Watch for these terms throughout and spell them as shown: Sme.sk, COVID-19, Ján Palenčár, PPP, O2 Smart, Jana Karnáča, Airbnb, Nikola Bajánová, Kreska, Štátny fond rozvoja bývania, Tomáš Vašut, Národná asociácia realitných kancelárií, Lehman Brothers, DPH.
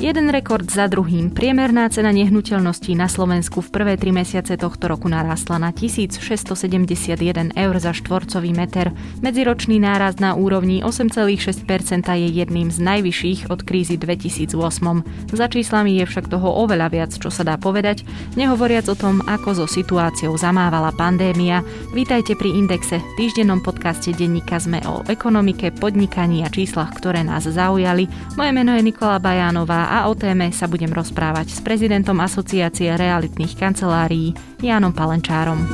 Jeden rekord za druhým. Priemerná cena nehnuteľností na Slovensku v prvé 3 mesiace tohto roku narástla na 1671 eur za štvorcový meter. Medziročný nárast na úrovni 8,6% je jedným z najvyšších od krízy 2008. Za číslami je však toho oveľa viac, čo sa dá povedať, nehovoriac o tom, ako so situáciou zamávala pandémia. Vítajte pri Indexe, týždennom podcaste denníka SME o ekonomike, podnikaní a číslach, ktoré nás zaujali. Moje meno je Nikola Bajánová a o téme sa budem rozprávať s prezidentom Asociácie realitných kancelárií Jánom Palenčárom.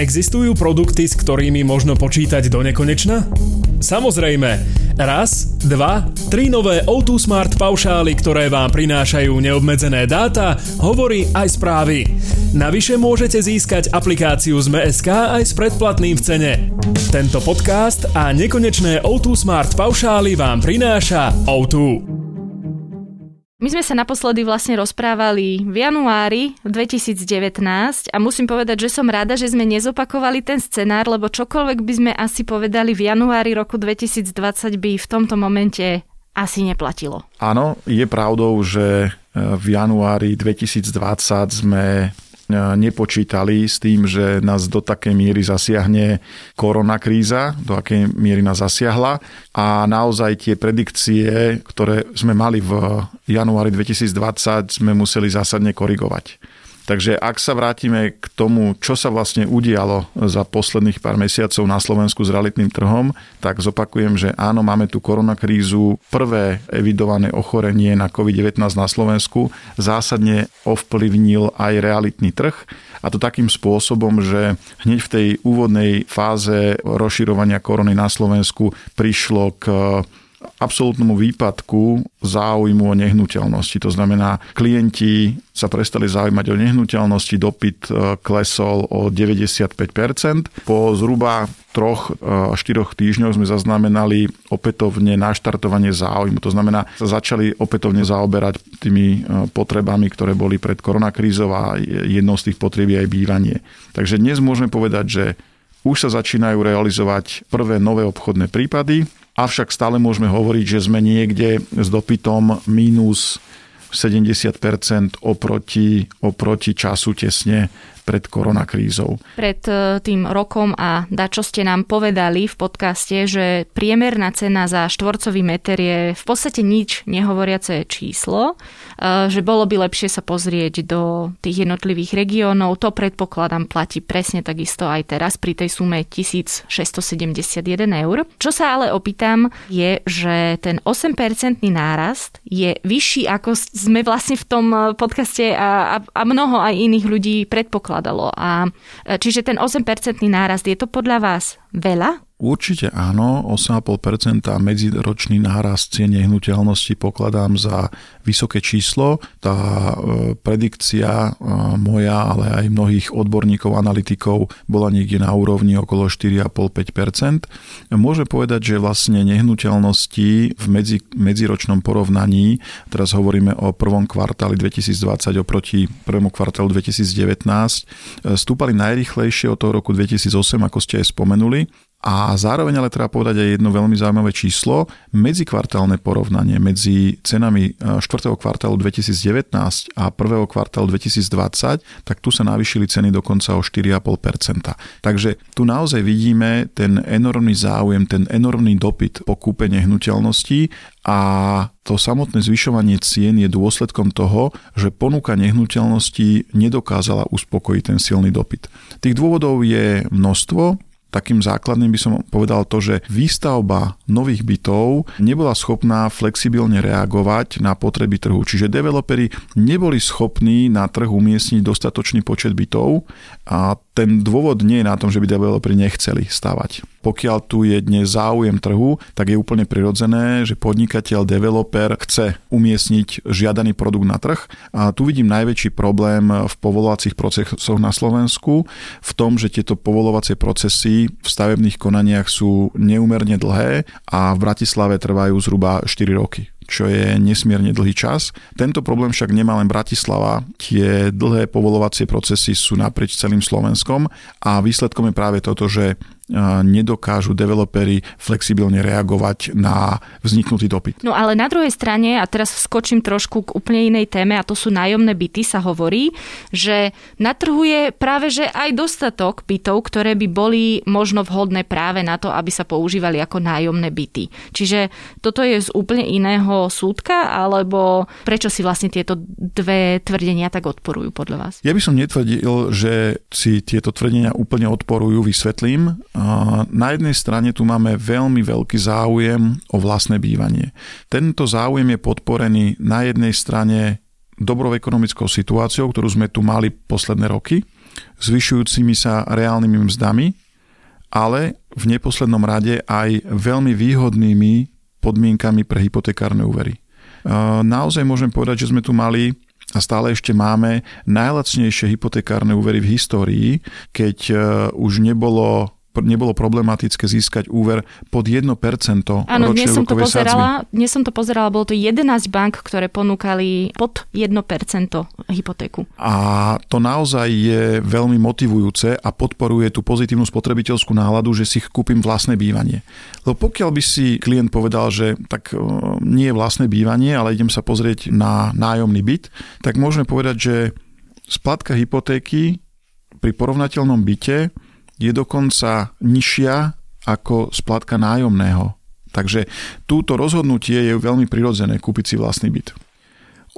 Existujú produkty, s ktorými možno počítať do nekonečna? Samozrejme. 1, 2, 3 nové O2 Smart paušály, ktoré vám prinášajú neobmedzené dáta, hovory aj správy. Navyše môžete získať aplikáciu Sme.sk aj s predplatným v cene. Tento podcast a nekonečné O2 Smart paušály vám prináša O2. My sme sa naposledy vlastne rozprávali v januári 2019 a musím povedať, že som rada, že sme nezopakovali ten scenár, lebo čokoľvek by sme asi povedali v januári roku 2020 by v tomto momente asi neplatilo. Áno, je pravdou, že v januári 2020 sme nepočítali s tým, že nás do takej miery zasiahne koronakríza, do akej miery nás zasiahla a naozaj tie predikcie, ktoré sme mali v januári 2020, sme museli zásadne korigovať. Takže ak sa vrátime k tomu, čo sa vlastne udialo za posledných pár mesiacov na Slovensku s realitným trhom, tak zopakujem, že áno, máme tu koronakrízu. Prvé evidované ochorenie na COVID-19 na Slovensku zásadne ovplyvnil aj realitný trh. A to takým spôsobom, že hneď v tej úvodnej fáze rozširovania korony na Slovensku prišlo k absolútnemu výpadku záujmu o nehnuteľnosti. To znamená, klienti sa prestali zaujímať o nehnuteľnosti, dopyt klesol o 95%. Po zhruba 3-4 týždňoch sme zaznamenali opätovne naštartovanie záujmu. To znamená, sa začali opätovne zaoberať tými potrebami, ktoré boli pred koronakrízou a jednou z tých potrieb je aj bývanie. Takže dnes môžeme povedať, že už sa začínajú realizovať prvé nové obchodné prípady, avšak stále môžeme hovoriť, že sme niekde s dopytom mínus 70% oproti času tesne pred koronakrízou. Pred tým rokom a dačo ste nám povedali v podcaste, že priemerná cena za štvorcový meter je v podstate nič nehovoriace číslo, že bolo by lepšie sa pozrieť do tých jednotlivých regiónov. To predpokladám platí presne takisto aj teraz pri tej sume 1671 eur. Čo sa ale opýtam je, že ten 8% nárast je vyšší, ako sme vlastne v tom podcaste a mnoho aj iných ľudí predpokladali. A čiže ten 8% nárast, je to podľa vás veľa? Určite áno, 8,5% medziročný nárast cien nehnuteľnosti pokladám za vysoké číslo. Tá predikcia moja, ale aj mnohých odborníkov, analytikov bola niekde na úrovni okolo 4,5-5%. Môžem povedať, že vlastne nehnuteľnosti v medziročnom porovnaní, teraz hovoríme o prvom kvartáli 2020 oproti prvému kvartálu 2019, stúpali najrýchlejšie od toho roku 2008, ako ste aj spomenuli. A zároveň ale treba povedať aj jedno veľmi zaujímavé číslo. Medzikvartálne porovnanie medzi cenami 4. kvartálu 2019 a 1. kvartálu 2020, tak tu sa navýšili ceny dokonca o 4,5%. Takže tu naozaj vidíme ten enormný záujem, ten enormný dopyt po kúpe nehnuteľností a to samotné zvyšovanie cien je dôsledkom toho, že ponuka nehnuteľností nedokázala uspokojiť ten silný dopyt. Tých dôvodov je množstvo. Takým základným by som povedal to, že výstavba nových bytov nebola schopná flexibilne reagovať na potreby trhu. Čiže developeri neboli schopní na trh umiestniť dostatočný počet bytov a ten dôvod nie je na tom, že by developeri nechceli stavať. Pokiaľ tu je dnes záujem trhu, tak je úplne prirodzené, že podnikateľ, developer chce umiestniť žiadaný produkt na trh. A tu vidím najväčší problém v povolovacích procesoch na Slovensku v tom, že tieto povolovacie procesy v stavebných konaniach sú neúmerne dlhé a v Bratislave trvajú zhruba 4 roky. čo je nesmierne dlhý čas. Tento problém však nemá len Bratislava. Tie dlhé povolovacie procesy sú naprieč celým Slovenskom a výsledkom je práve toto, že nedokážu developeri flexibilne reagovať na vzniknutý dopyt. No ale na druhej strane, a teraz skočím trošku k úplne inej téme, a to sú nájomné byty, sa hovorí, že na trhu je práve že aj dostatok bytov, ktoré by boli možno vhodné práve na to, aby sa používali ako nájomné byty. Čiže toto je z úplne iného súdka, alebo prečo si vlastne tieto dve tvrdenia tak odporujú podľa vás? Ja by som netvrdil, že si tieto tvrdenia úplne odporujú, vysvetlím. Na jednej strane tu máme veľmi veľký záujem o vlastné bývanie. Tento záujem je podporený na jednej strane dobrou ekonomickou situáciou, ktorú sme tu mali posledné roky, zvyšujúcimi sa reálnymi mzdami, ale v neposlednom rade aj veľmi výhodnými podmienkami pre hypotekárne úvery. Naozaj môžem povedať, že sme tu mali a stále ešte máme najlacnejšie hypotekárne úvery v histórii, keď už nebolo problematické získať úver pod 1% ročnej úrokovej sadzby. Áno, dnes som to pozerala, bolo to 11 bank, ktoré ponúkali pod 1% hypotéku. A to naozaj je veľmi motivujúce a podporuje tú pozitívnu spotrebiteľskú náladu, že si kúpim vlastné bývanie. Lebo pokiaľ by si klient povedal, že tak nie je vlastné bývanie, ale idem sa pozrieť na nájomný byt, tak môžeme povedať, že splátka hypotéky pri porovnateľnom byte je dokonca nižšia ako splátka nájomného. Takže túto rozhodnutie je veľmi prirodzené, kúpiť si vlastný byt.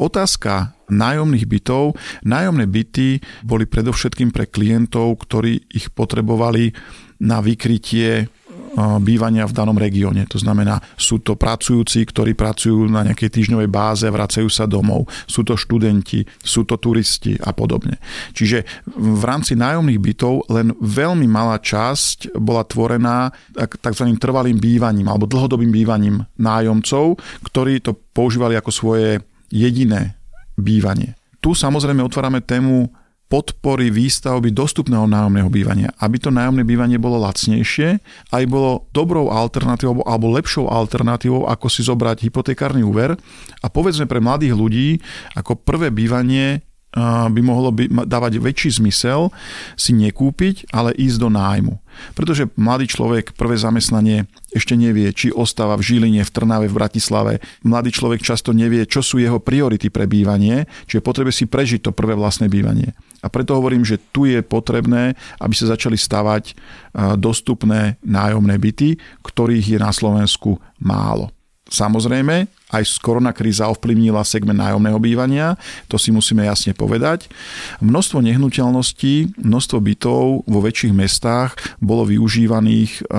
Otázka nájomných bytov. Nájomné byty boli predovšetkým pre klientov, ktorí ich potrebovali na vykrytie bývania v danom regióne. To znamená, sú to pracujúci, ktorí pracujú na nejakej týždňovej báze, vracajú sa domov, sú to študenti, sú to turisti a podobne. Čiže v rámci nájomných bytov len veľmi malá časť bola tvorená takzvaným trvalým bývaním alebo dlhodobým bývaním nájomcov, ktorí to používali ako svoje jediné bývanie. Tu samozrejme otvárame tému podpory výstavby dostupného nájomného bývania, aby to nájomné bývanie bolo lacnejšie, aj bolo dobrou alternatívou alebo lepšou alternatívou, ako si zobrať hypotekárny úver. A povedzme pre mladých ľudí, ako prvé bývanie by mohlo dávať väčší zmysel si nekúpiť, ale ísť do nájmu. Pretože mladý človek prvé zamestnanie ešte nevie, či ostáva v Žiline, v Trnave, v Bratislave. Mladý človek často nevie, čo sú jeho priority pre bývanie, čiže potrebuje si prežiť to prvé vlastné bývanie. A preto hovorím, že tu je potrebné, aby sa začali stavať dostupné nájomné byty, ktorých je na Slovensku málo. Samozrejme, aj koronakríza ovplyvnila segment nájomného bývania, to si musíme jasne povedať. Množstvo nehnuteľností, množstvo bytov vo väčších mestách bolo využívaných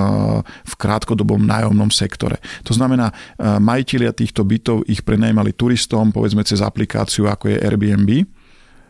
v krátkodobom nájomnom sektore. To znamená, majitelia týchto bytov ich prenajímali turistom, povedzme cez aplikáciu, ako je Airbnb.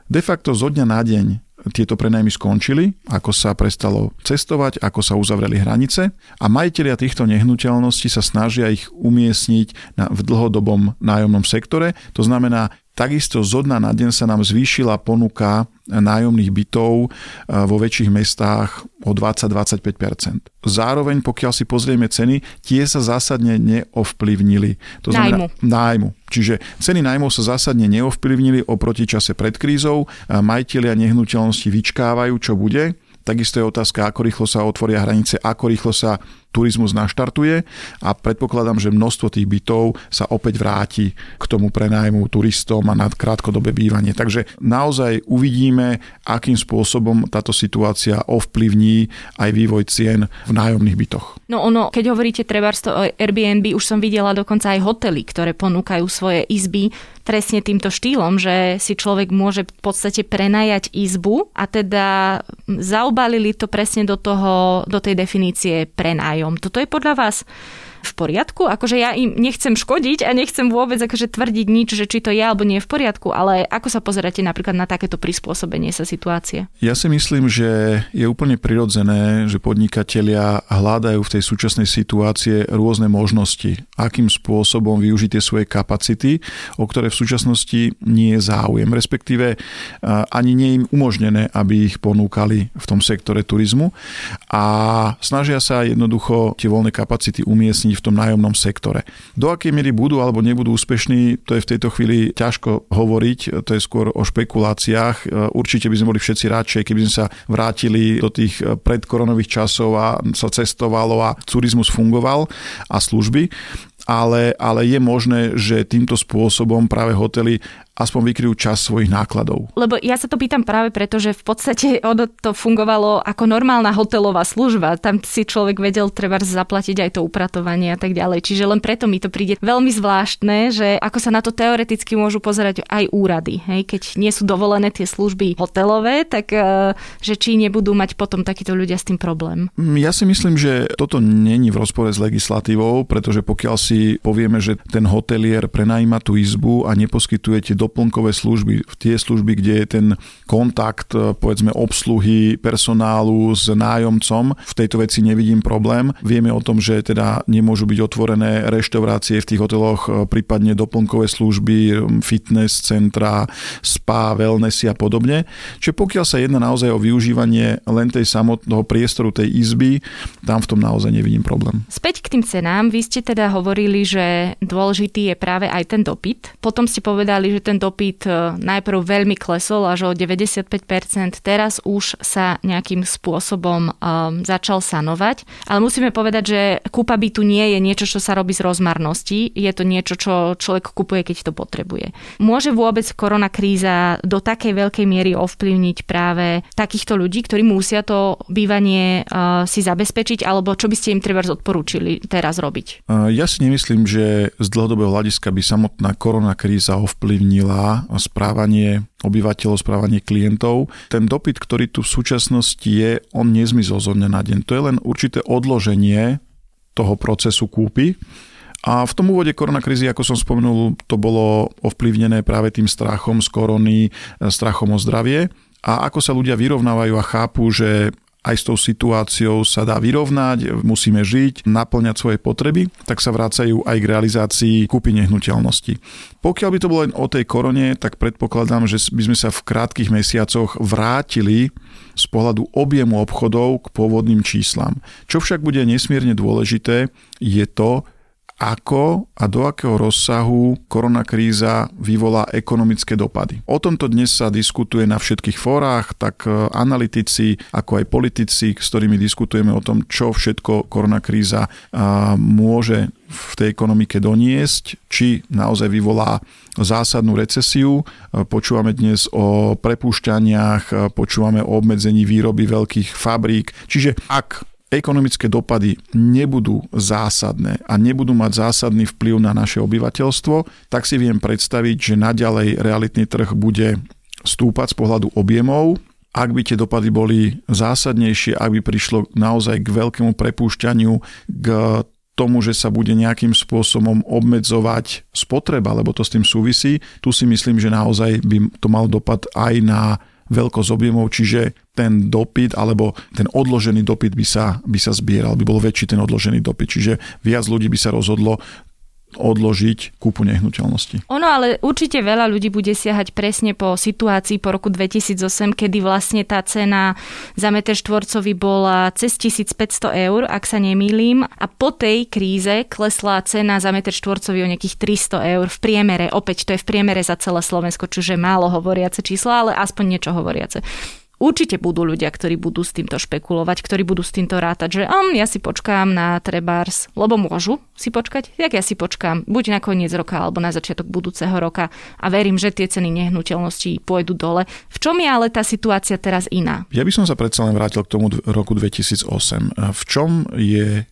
De facto zo dňa na deň tieto prenájmy skončili, ako sa prestalo cestovať, ako sa uzavreli hranice, a majitelia týchto nehnuteľností sa snažia ich umiestniť v dlhodobom nájomnom sektore. To znamená, takisto zo dňa na deň sa nám zvýšila ponuka nájomných bytov vo väčších mestách o 20-25%. Zároveň, pokiaľ si pozrieme ceny, tie sa zásadne neovplyvnili. To znamená nájmu. Čiže ceny nájmov sa zásadne neovplyvnili oproti čase pred krízou. Majitelia nehnuteľnosti vyčkávajú, čo bude. Takisto je otázka, ako rýchlo sa otvoria hranice, ako rýchlo sa turizmus naštartuje, a predpokladám, že množstvo tých bytov sa opäť vráti k tomu prenájmu turistom a na krátkodobé bývanie. Takže naozaj uvidíme, akým spôsobom táto situácia ovplyvní aj vývoj cien v nájomných bytoch. No ono, keď hovoríte trebárs o Airbnb, už som videla dokonca aj hotely, ktoré ponúkajú svoje izby presne týmto štýlom, že si človek môže v podstate prenajať izbu, a teda zaobalili to presne do tej definície prenájom. Toto je podľa vás v poriadku? Akože ja im nechcem škodiť a nechcem vôbec akože tvrdiť nič, že či to je alebo nie je v poriadku, ale ako sa pozeráte napríklad na takéto prispôsobenie sa situácie? Ja si myslím, že je úplne prirodzené, že podnikatelia hľadajú v tej súčasnej situácii rôzne možnosti, akým spôsobom využiť tie svoje kapacity, o ktoré v súčasnosti nie je záujem, respektíve ani nie im umožnené, aby ich ponúkali v tom sektore turizmu, a snažia sa jednoducho tie voľné kapacity umiestniť zúčastniť v tom nájomnom sektore. Do akej miery budú alebo nebudú úspešní, to je v tejto chvíli ťažko hovoriť, to je skôr o špekuláciách. Určite by sme boli všetci radšej, keby sme sa vrátili do tých predkoronových časov a sa cestovalo a turizmus fungoval a služby. Ale je možné, že týmto spôsobom práve hotely aspoň vykryjú časť svojich nákladov. Lebo ja sa to pýtam práve preto, že v podstate ono to fungovalo ako normálna hotelová služba. Tam si človek vedel trebárs zaplatiť aj to upratovanie a tak ďalej. Čiže len preto mi to príde veľmi zvláštne, že ako sa na to teoreticky môžu pozerať aj úrady. Hej? Keď nie sú dovolené tie služby hotelové, tak že či nebudú mať potom takíto ľudia s tým problém. Ja si myslím, že toto není v rozpore s legislatívou, pretože pokiaľ si povieme, že ten hotelier prenajíma tú izbu a neposkytuje doplnkové služby, tie služby, kde je ten kontakt, povedzme, obsluhy personálu s nájomcom. V tejto veci nevidím problém. Vieme o tom, že teda nemôžu byť otvorené reštaurácie v tých hoteloch, prípadne doplnkové služby, fitness centra, spa, wellnessy a podobne. Čiže pokiaľ sa jedná naozaj o využívanie len tej samotného priestoru, tej izby, tam v tom naozaj nevidím problém. Späť k tým cenám. Vy ste teda hovorili, že dôležitý je práve aj ten dopyt. Potom ste povedali, že ten dopyt najprv veľmi klesol až o 95%, teraz už sa nejakým spôsobom začal sanovať. Ale musíme povedať, že kúpa bytu nie je niečo, čo sa robí z rozmarnosti, je to niečo, čo človek kupuje, keď to potrebuje. Môže vôbec koronakríza do takej veľkej miery ovplyvniť práve takýchto ľudí, ktorí musia to bývanie si zabezpečiť, alebo čo by ste im trebárs odporúčili teraz robiť? Ja si nemyslím, že z dlhodobého hľadiska by samotná koronakríza ovplyvnila správanie obyvateľov, správanie klientov. Ten dopyt, ktorý tu v súčasnosti je, on nezmizol zo dňa na deň. To je len určité odloženie toho procesu kúpy. A v tom úvode koronakrízy, ako som spomenul, to bolo ovplyvnené práve tým strachom z korony, strachom o zdravie. A ako sa ľudia vyrovnávajú a chápu, že aj s tou situáciou sa dá vyrovnať, musíme žiť, naplňať svoje potreby, tak sa vracajú aj k realizácii kúpy nehnuteľnosti. Pokiaľ by to bolo len o tej korone, tak predpokladám, že by sme sa v krátkych mesiacoch vrátili z pohľadu objemu obchodov k pôvodným číslam. Čo však bude nesmierne dôležité, je to, ako a do akého rozsahu koronakríza vyvolá ekonomické dopady. O tomto dnes sa diskutuje na všetkých fórach, tak analytici, ako aj politici, s ktorými diskutujeme o tom, čo všetko koronakríza môže v tej ekonomike doniesť, či naozaj vyvolá zásadnú recesiu. Počúvame dnes o prepúšťaniach, počúvame o obmedzení výroby veľkých fabrík. Čiže ak ekonomické dopady nebudú zásadné a nebudú mať zásadný vplyv na naše obyvateľstvo, tak si viem predstaviť, že naďalej realitný trh bude stúpať z pohľadu objemov. Ak by tie dopady boli zásadnejšie, ak by prišlo naozaj k veľkému prepúšťaniu, k tomu, že sa bude nejakým spôsobom obmedzovať spotreba, lebo to s tým súvisí, tu si myslím, že naozaj by to mal dopad aj na veľkosť objemov, čiže ten dopyt alebo ten odložený dopyt by sa zbieral, by bol väčší ten odložený dopyt, čiže viac ľudí by sa rozhodlo odložiť kúpu nehnuteľnosti. Ono, ale určite veľa ľudí bude siahať presne po situácii po roku 2008, kedy vlastne tá cena za meter štvorcový bola cez 1 500 eur, ak sa nemýlim. A po tej kríze klesla cena za meter štvorcový o nejakých 300 eur v priemere. Opäť, to je v priemere za celé Slovensko, čiže málo hovoriace číslo, ale aspoň niečo hovoriace. Určite budú ľudia, ktorí budú s týmto špekulovať, ktorí budú s týmto rátať, že ja si počkám na trebárs, lebo môžu si počkať, tak ja si počkám, buď na koniec roka, alebo na začiatok budúceho roka a verím, že tie ceny nehnuteľností pôjdu dole. V čom je ale tá situácia teraz iná? Ja by som sa predsa len vrátil k tomu roku 2008. V čom je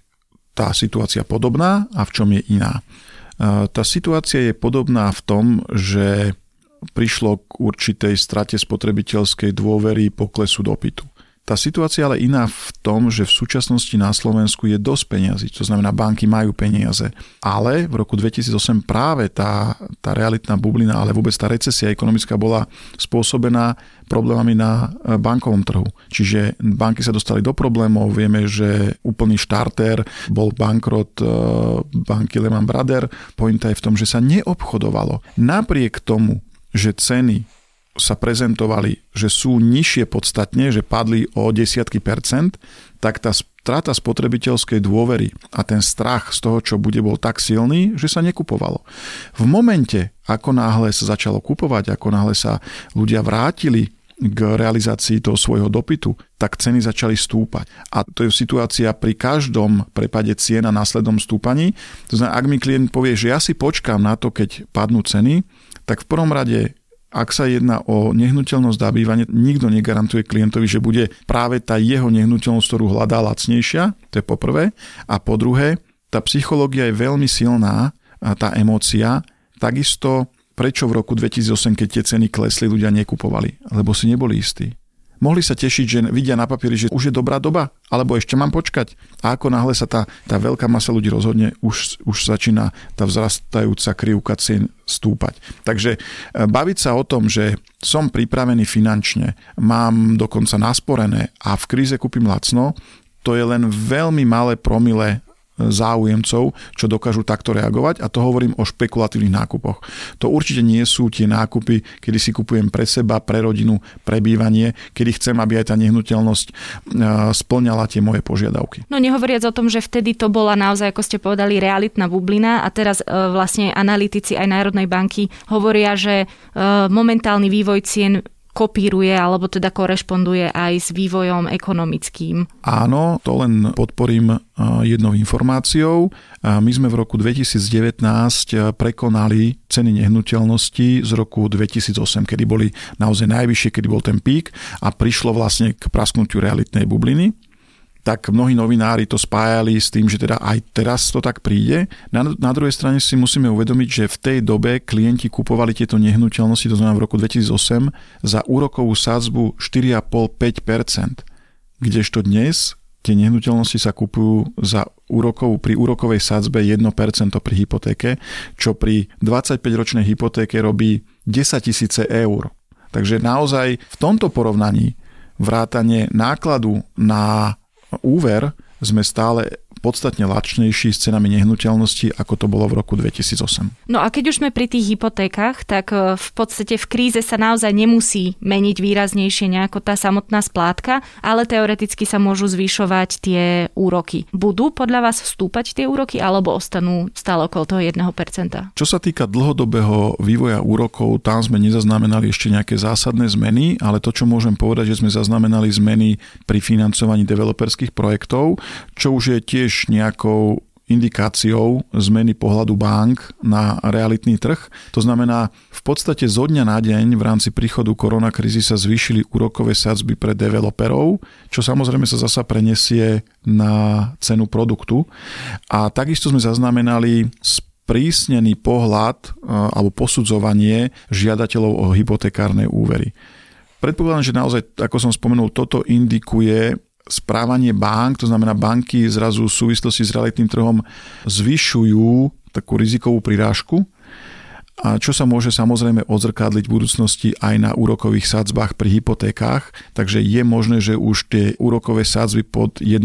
tá situácia podobná a v čom je iná? Tá situácia je podobná v tom, že prišlo k určitej strate spotrebiteľskej dôvery, poklesu dopytu. Tá situácia ale iná v tom, že v súčasnosti na Slovensku je dosť peniazy, to znamená banky majú peniaze. Ale v roku 2008 práve tá realitná bublina, ale vôbec tá recesia ekonomická bola spôsobená problémami na bankovom trhu. Čiže banky sa dostali do problémov, vieme, že úplný štartér bol bankrot banky Lehman Brothers. Pointa je v tom, že sa neobchodovalo. Napriek tomu, že ceny sa prezentovali, že sú nižšie podstatne, že padli o 10%, tak tá strata spotrebiteľskej dôvery a ten strach z toho, čo bude, bol tak silný, že sa nekupovalo. V momente, ako náhle sa začalo kupovať, ako náhle sa ľudia vrátili k realizácii toho svojho dopytu, tak ceny začali stúpať. A to je situácia pri každom prepade cien a následnom stúpaní. To znamená, ak mi klient povie, že ja si počkám na to, keď padnú ceny, tak v prvom rade, ak sa jedná o nehnuteľnosť a bývanie, nikto negarantuje klientovi, že bude práve tá jeho nehnuteľnosť, ktorú hľadá, lacnejšia. To je po prvé. A po druhé, tá psychológia je veľmi silná, a tá emócia. Takisto, prečo v roku 2008, keď tie ceny klesli, ľudia nekupovali? Lebo si neboli istí. Mohli sa tešiť, že vidia na papieri, že už je dobrá doba, alebo ešte mám počkať. A ako náhle sa tá veľká masa ľudí rozhodne, už začína tá vzrastajúca krivka cien stúpať. Takže baviť sa o tom, že som pripravený finančne, mám dokonca nasporené a v kríze kúpim lacno, to je len veľmi malé promile záujemcov, čo dokážu takto reagovať, a to hovorím o špekulatívnych nákupoch. To určite nie sú tie nákupy, kedy si kupujem pre seba, pre rodinu, pre bývanie, kedy chcem, aby aj tá nehnuteľnosť splňala tie moje požiadavky. No nehovoriac o tom, že vtedy to bola naozaj, ako ste povedali, realitná bublina, a teraz vlastne analytici aj Národnej banky hovoria, že momentálny vývoj cien kopíruje alebo teda korešponduje aj s vývojom ekonomickým. Áno, to len podporím jednou informáciou. My sme v roku 2019 prekonali ceny nehnuteľností z roku 2008, kedy boli naozaj najvyššie, kedy bol ten pík a prišlo vlastne k prasknutiu realitnej bubliny. Tak mnohí novinári to spájali s tým, že teda aj teraz to tak príde. Na druhej strane si musíme uvedomiť, že v tej dobe klienti kupovali tieto nehnuteľnosti, to znamená v roku 2008, za úrokovú sadzbu 4,5-5%, kdežto dnes tie nehnuteľnosti sa kupujú za pri úrokovej sadzbe 1% pri hypotéke, čo pri 25-ročnej hypotéke robí 10 000 eur. Takže naozaj v tomto porovnaní vrátane nákladu na úver sme stále podstatne lacnejší s cenami nehnuteľnosti, ako to bolo v roku 2008. No a keď už sme pri tých hypotékach, tak v podstate v kríze sa naozaj nemusí meniť výraznejšie nejako tá samotná splátka, ale teoreticky sa môžu zvyšovať tie úroky. Budú podľa vás vstúpať tie úroky, alebo ostanú stále okolo toho 1%? Čo sa týka dlhodobého vývoja úrokov, tam sme nezaznamenali ešte nejaké zásadné zmeny, ale to, čo môžem povedať, že sme zaznamenali zmeny pri financovaní developerských projektov, čo už je tiež nejakou indikáciou zmeny pohľadu bank na realitný trh. To znamená, v podstate zo dňa na deň v rámci príchodu koronakrízy sa zvýšili úrokové sadzby pre developerov, čo samozrejme sa zasa prenesie na cenu produktu. A takisto sme zaznamenali sprísnený pohľad alebo posudzovanie žiadateľov o hypotekárne úvery. Predpokladám, že naozaj, ako som spomenul, toto indikuje správanie bank, to znamená banky zrazu v súvislosti s realitným trhom zvyšujú takú rizikovú prirážku, a čo sa môže samozrejme odzrkadliť v budúcnosti aj na úrokových sadzbách pri hypotékách, takže je možné, že už tie úrokové sadzby pod 1%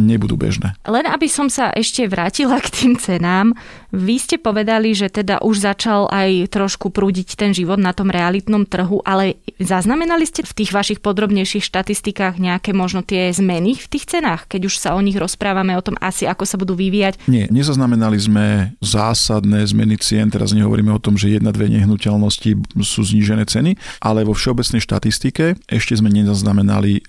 nebudú bežné. Len aby som sa ešte vrátila k tým cenám, vy ste povedali, že teda už začal aj trošku prúdiť ten život na tom realitnom trhu, ale zaznamenali ste v tých vašich podrobnejších štatistikách nejaké možno tie zmeny v tých cenách, keď už sa o nich rozprávame, o tom asi, ako sa budú vyvíjať? Nie, nezaznamenali sme zásadné zmeny cien, teraz nehovorím o tom, že 1-2 nehnuteľnosti sú znížené ceny, ale vo všeobecnej štatistike ešte sme nezaznamenali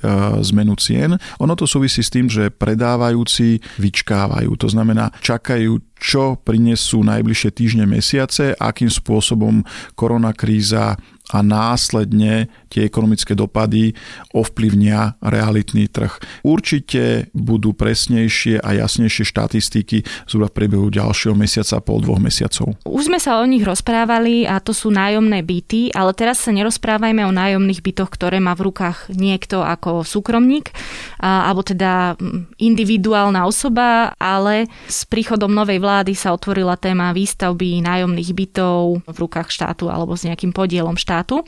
zmenu cien. Ono to súvisí s tým, že predávajúci vyčkávajú, to znamená čakajú, čo prinesú najbližšie týždne, mesiace, akým spôsobom koronakríza a následne tie ekonomické dopady ovplyvnia realitný trh. Určite budú presnejšie a jasnejšie štatistiky zhruba v priebehu ďalšieho mesiaca, pol, 2 mesiacov. Už sme sa o nich rozprávali a to sú nájomné byty, ale teraz sa nerozprávajme o nájomných bytoch, ktoré má v rukách niekto ako súkromník, alebo teda individuálna osoba, ale s príchodom novej vlády sa otvorila téma výstavby nájomných bytov v rukách štátu alebo s nejakým podielom štátu. štátu.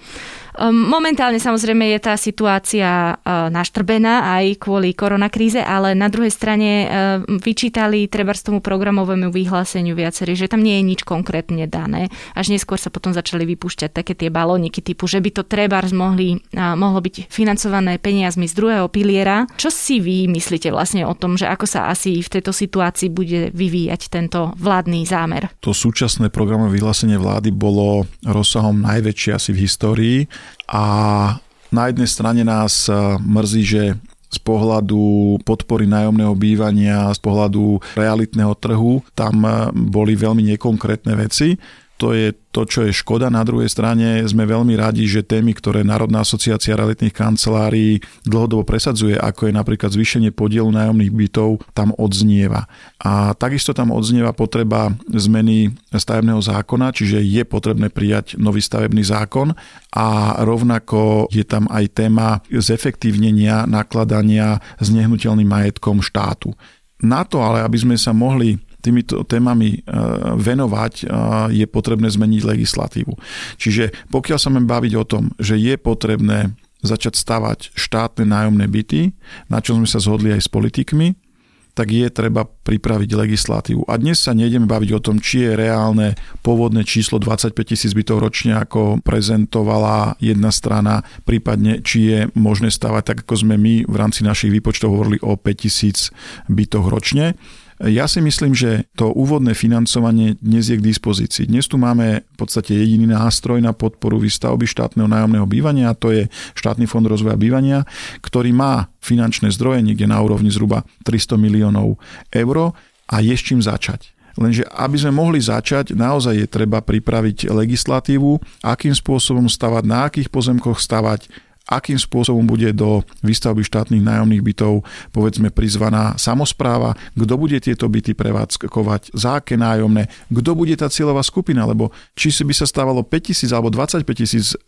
Momentálne samozrejme je tá situácia naštrbená aj kvôli koronakríze, ale na druhej strane vyčítali trebárs tomu programovému vyhláseniu viacerí, že tam nie je nič konkrétne dané. Až neskôr sa potom začali vypúšťať také tie balóniky typu, že by to trebárs mohlo byť financované peniazmi z druhého piliera. Čo si vy myslíte vlastne o tom, že ako sa asi v tejto situácii bude vyvíjať tento vládny zámer? To súčasné programové vyhlásenie vlády bolo rozsahom najväčšie asi v histórii. A na jednej strane nás mrzí, že z pohľadu podpory nájomného bývania, z pohľadu realitného trhu, tam boli veľmi nekonkrétne veci. To je to, čo je škoda. Na druhej strane sme veľmi radi, že témy, ktoré Národná asociácia realitných kancelárií dlhodobo presadzuje, ako je napríklad zvýšenie podielu nájomných bytov, tam odznieva. A takisto tam odznieva potreba zmeny stavebného zákona, čiže je potrebné prijať nový stavebný zákon a rovnako je tam aj téma zefektívnenia nakladania s nehnuteľným majetkom štátu. Na to ale, aby sme sa mohli týmito témami venovať, je potrebné zmeniť legislatívu. Čiže pokiaľ sa máme baviť o tom, že je potrebné začať stavať štátne nájomné byty, na čo sme sa zhodli aj s politikmi, tak je treba pripraviť legislatívu. A dnes sa nejdeme baviť o tom, či je reálne pôvodné číslo 25 000 bytov ročne, ako prezentovala jedna strana, prípadne či je možné stavať, tak ako sme my v rámci našich výpočtov hovorili o 5 000 bytoch ročne. Ja si myslím, že to úvodné financovanie dnes je k dispozícii. Dnes tu máme v podstate jediný nástroj na podporu výstavby štátneho nájomného bývania, a to je Štátny fond rozvoja bývania, ktorý má finančné zdroje niekde na úrovni zhruba 300 miliónov eur, a je s čím začať. Lenže aby sme mohli začať, naozaj je treba pripraviť legislatívu, akým spôsobom stavať, na akých pozemkoch stavať, akým spôsobom bude do výstavby štátnych nájomných bytov, povedzme, prizvaná samospráva, kto bude tieto byty prevádzkovať, za aké nájomné, kto bude tá cieľová skupina, lebo či si by sa stávalo 5 000 alebo 25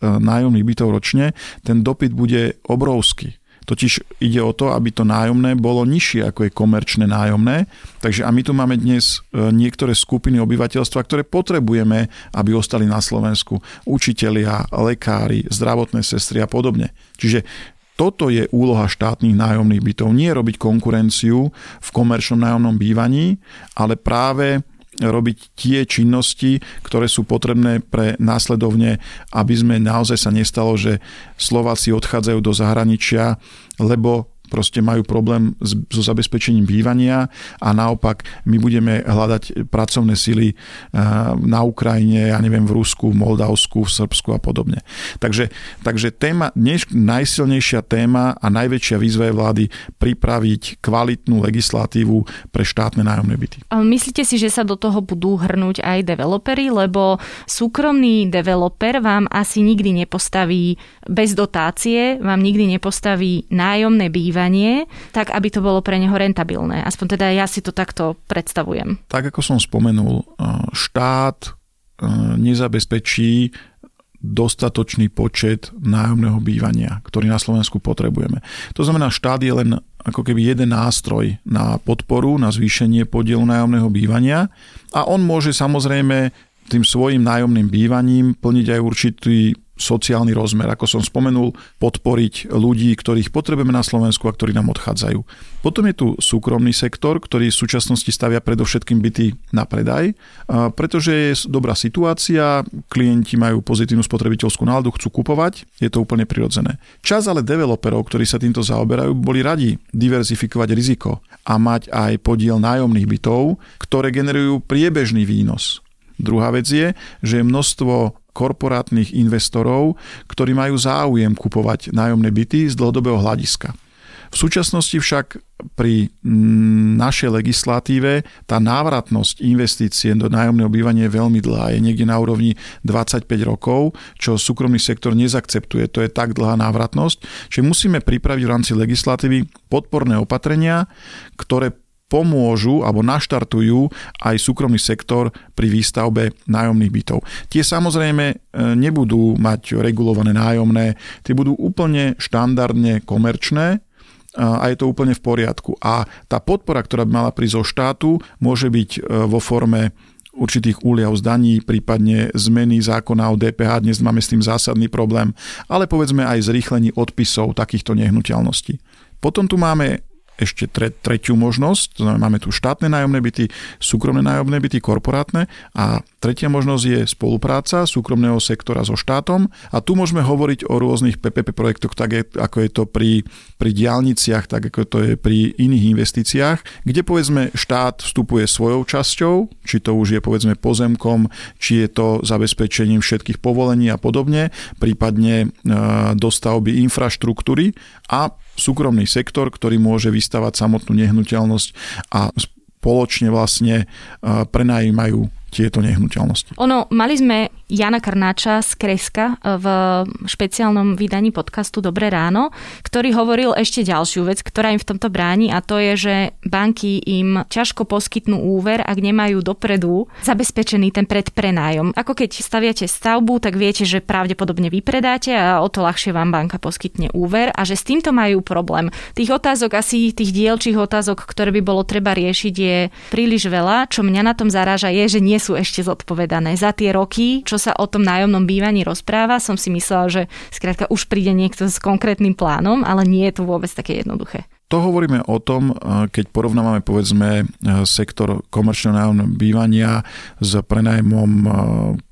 000 nájomných bytov ročne, ten dopyt bude obrovský. Totiž ide o to, aby to nájomné bolo nižšie, ako je komerčné nájomné. Takže a my tu máme dnes niektoré skupiny obyvateľstva, ktoré potrebujeme, aby ostali na Slovensku. Učitelia, lekári, zdravotné sestry a podobne. Čiže toto je úloha štátnych nájomných bytov. Nie robiť konkurenciu v komerčnom nájomnom bývaní, ale práve robiť tie činnosti, ktoré sú potrebné pre následovne, aby sme naozaj sa nestalo, že Slováci odchádzajú do zahraničia, lebo proste majú problém so zabezpečením bývania, a naopak my budeme hľadať pracovné sily na Ukrajine, ja neviem, v Rusku, v Moldavsku, v Srbsku a podobne. Takže téma, dnes najsilnejšia téma a najväčšia výzva je vlády pripraviť kvalitnú legislatívu pre štátne nájomné byty. Myslíte si, že sa do toho budú hrnúť aj developeri, lebo súkromný developer vám asi nikdy nepostaví bez dotácie, vám nikdy nepostaví nájomné bývanie, tak aby to bolo pre neho rentabilné. Aspoň teda ja si to takto predstavujem. Tak ako som spomenul, štát nezabezpečí dostatočný počet nájomného bývania, ktorý na Slovensku potrebujeme. To znamená, štát je len ako keby jeden nástroj na podporu, na zvýšenie podielu nájomného bývania, a on môže samozrejme tým svojim nájomným bývaním plniť aj určitý sociálny rozmer, ako som spomenul, podporiť ľudí, ktorých potrebujeme na Slovensku a ktorí nám odchádzajú. Potom je tu súkromný sektor, ktorý v súčasnosti stavia predovšetkým byty na predaj, pretože je dobrá situácia, klienti majú pozitívnu spotrebiteľskú náladu, chcú kupovať, je to úplne prirodzené. Čas ale developerov, ktorí sa týmto zaoberajú, boli radi diverzifikovať riziko a mať aj podiel nájomných bytov, ktoré generujú priebežný výnos. Druhá vec je, že je množstvo korporátnych investorov, ktorí majú záujem kupovať nájomné byty z dlhodobého hľadiska. V súčasnosti však pri našej legislatíve tá návratnosť investície do nájomného bývania je veľmi dlhá. Je niekde na úrovni 25 rokov, čo súkromný sektor nezakceptuje. To je tak dlhá návratnosť, že musíme pripraviť v rámci legislatívy podporné opatrenia, ktoré pomôžu alebo naštartujú aj súkromný sektor pri výstavbe nájomných bytov. Tie samozrejme nebudú mať regulované nájomné, tie budú úplne štandardne komerčné a je to úplne v poriadku. A tá podpora, ktorá by mala prísť zo štátu, môže byť vo forme určitých úľav z daní, prípadne zmeny zákona o DPH, dnes máme s tým zásadný problém, ale povedzme aj zrýchlení odpisov takýchto nehnuteľností. Potom tu máme ešte tretiu možnosť, to znamená, máme tu štátne nájomné byty, súkromné nájomné byty, korporátne, a tretia možnosť je spolupráca súkromného sektora so štátom, a tu môžeme hovoriť o rôznych PPP projektoch, tak ako je to pri diaľniciach, tak ako to je pri iných investíciách, kde povedzme štát vstupuje svojou časťou, či to už je povedzme pozemkom, či je to zabezpečením všetkých povolení a podobne, prípadne dostavby infraštruktúry, a súkromný sektor, ktorý môže vystavať samotnú nehnuteľnosť a spoločne vlastne prenajímajú tieto nehnuteľnosti. Ono, mali sme Jana Karnáča z Kreska v špeciálnom vydaní podcastu Dobré ráno, ktorý hovoril ešte ďalšiu vec, ktorá im v tomto bráni, a to je, že banky im ťažko poskytnú úver, ak nemajú dopredu zabezpečený ten predprenájom. Ako keď staviate stavbu, tak viete, že pravdepodobne vypredáte a o to ľahšie vám banka poskytne úver, a že s týmto majú problém. Tých otázok, asi tých dielčích otázok, ktoré by bolo treba riešiť, je príliš veľa. Čo mňa na tom zaráža, je, že nie sú ešte zodpovedané. Za tie roky, čo sa o tom nájomnom bývaní rozpráva, som si myslela, že skrátka už príde niekto s konkrétnym plánom, ale nie je to vôbec také jednoduché. To hovoríme o tom, keď porovnávame povedzme sektor komerčného nájomného bývania s prenajmom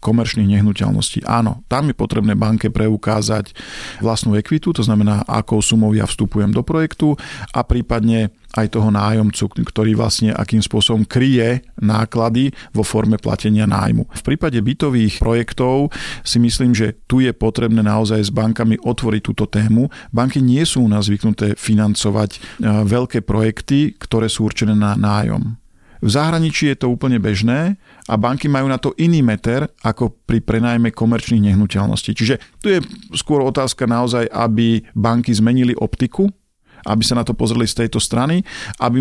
komerčných nehnuteľností. Áno, tam je potrebné banke preukázať vlastnú ekvitu, to znamená, akou sumou ja vstupujem do projektu, a prípadne aj toho nájomcu, ktorý vlastne akým spôsobom kryje náklady vo forme platenia nájmu. V prípade bytových projektov si myslím, že tu je potrebné naozaj s bankami otvoriť túto tému. Banky nie sú u nás zvyknuté financovať veľké projekty, ktoré sú určené na nájom. V zahraničí je to úplne bežné a banky majú na to iný meter ako pri prenajme komerčných nehnuteľností. Čiže tu je skôr otázka naozaj, aby banky zmenili optiku, aby sa na to pozreli z tejto strany, aby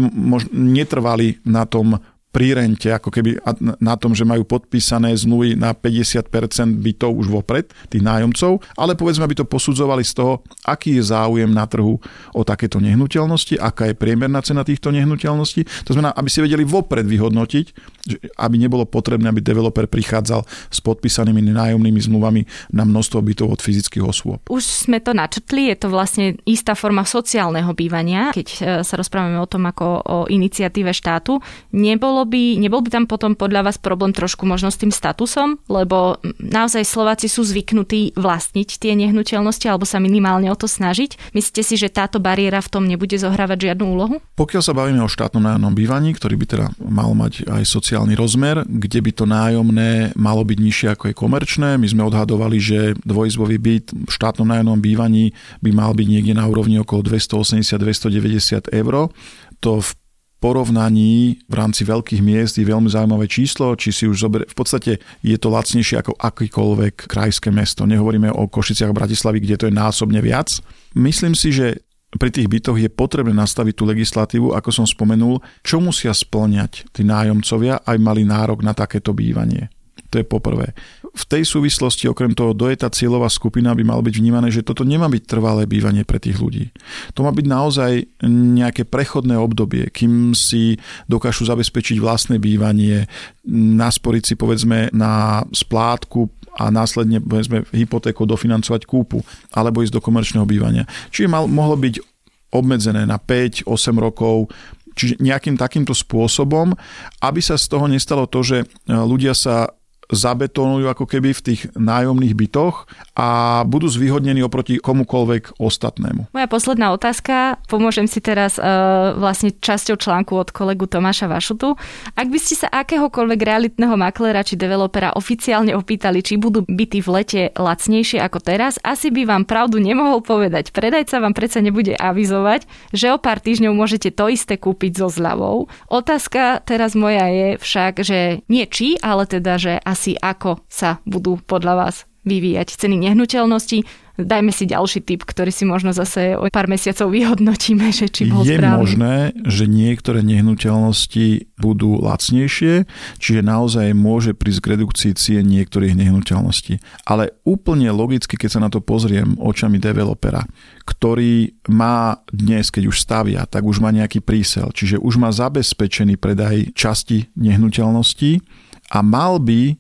netrvali na tom prírente, ako keby na tom, že majú podpísané zmluvy na 50% bytov už vopred, tých nájomcov, ale povedzme, aby to posudzovali z toho, aký je záujem na trhu o takéto nehnuteľnosti, aká je priemerná cena týchto nehnuteľností. To znamená, aby si vedeli vopred vyhodnotiť, aby nebolo potrebné, aby developer prichádzal s podpísanými nájomnými zmluvami na množstvo bytov od fyzických osôb. Už sme to načrtli, je to vlastne istá forma sociálneho bývania, keď sa rozprávame o tom ako o iniciatíve štátu. Nebol by tam potom podľa vás problém trošku možno s tým statusom, lebo naozaj Slováci sú zvyknutí vlastniť tie nehnuteľnosti alebo sa minimálne o to snažiť. Myslíte si, že táto bariéra v tom nebude zohrávať žiadnu úlohu? Pokiaľ sa bavíme o štátnom nájomnom bývaní, ktorý by teda mal mať aj sociálny rozmer, kde by to nájomné malo byť nižšie ako je komerčné, my sme odhadovali, že dvojizbový byt v štátnom nájomnom bývaní by mal byť niekde na úrovni okolo 280–290 €. To v porovnaní v rámci veľkých miest je veľmi zaujímavé číslo, či si už v podstate je to lacnejšie ako akýkoľvek krajské mesto. Nehovoríme o Košiciach a Bratislavi, kde to je násobne viac. Myslím si, že pri tých bytoch je potrebné nastaviť tú legislatívu, ako som spomenul, čo musia spĺňať tí nájomcovia, aj mali nárok na takéto bývanie. To je poprvé. V tej súvislosti, okrem toho, do tá cieľová skupina by mal byť vnímané, že toto nemá byť trvalé bývanie pre tých ľudí. To má byť naozaj nejaké prechodné obdobie, kým si dokážu zabezpečiť vlastné bývanie, nasporiť si povedzme na splátku a následne povedzme hypotéku dofinancovať kúpu alebo ísť do komerčného bývania. Čiže mohlo byť obmedzené na 5-8 rokov, čiže nejakým takýmto spôsobom, aby sa z toho nestalo to, že ľudia sa zabetonujú ako keby v tých nájomných bytoch a budú zvýhodnení oproti komukoľvek ostatnému. Moja posledná otázka, pomôžem si teraz vlastne časťou článku od kolegu Tomáša Vašutu. Ak by ste sa akéhokoľvek realitného makléra či developera oficiálne opýtali, či budú byty v lete lacnejšie ako teraz, asi by vám pravdu nemohol povedať. Predajca vám predsa nebude avizovať, že o pár týždňov môžete to isté kúpiť so zľavou. Otázka teraz moja je však, že nie či, ale teda, že si ako sa budú podľa vás vyvíjať ceny nehnuteľností. Dajme si ďalší tip, ktorý si možno zase o pár mesiacov vyhodnotíme, že či bol správny. Je možné, že niektoré nehnuteľnosti budú lacnejšie, čiže naozaj môže prísť k redukcii cien niektorých nehnuteľností. Ale úplne logicky, keď sa na to pozriem očami developera, ktorý má dnes, keď už stavia, tak už má nejaký prísel, čiže už má zabezpečený predaj časti nehnuteľností, a mal by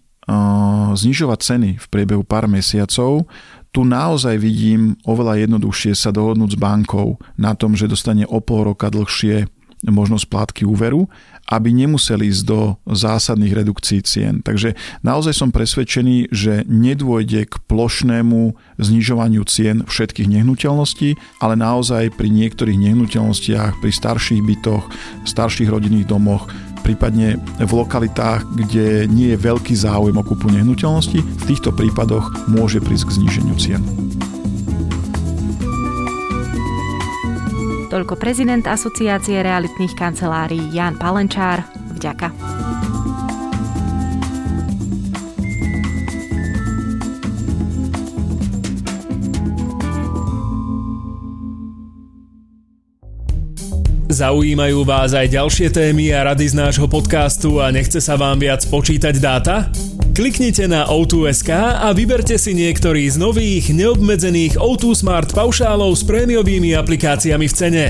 znižovať ceny v priebehu pár mesiacov. Tu naozaj vidím oveľa jednoduchšie sa dohodnúť s bankou na tom, že dostane o pol roka dlhšie možnosť splátky úveru, aby nemuseli ísť do zásadných redukcií cien. Takže naozaj som presvedčený, že nedôjde k plošnému znižovaniu cien všetkých nehnuteľností, ale naozaj pri niektorých nehnuteľnostiach, pri starších bytoch, starších rodinných domoch, prípadne v lokalitách, kde nie je veľký záujem o kúpu nehnuteľnosti, v týchto prípadoch môže prísť k zníženiu cien. Toľko prezident Asociácie realitných kancelárií Ján Palenčár. Vďaka. Zaujímajú vás aj ďalšie témy a rady z nášho podcastu a nechce sa vám viac počítať dáta? Kliknite na O2.sk a vyberte si niektorý z nových neobmedzených O2 Smart paušálov s prémiovými aplikáciami v cene.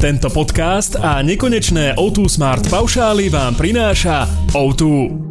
Tento podcast a nekonečné O2 Smart paušály vám prináša O2.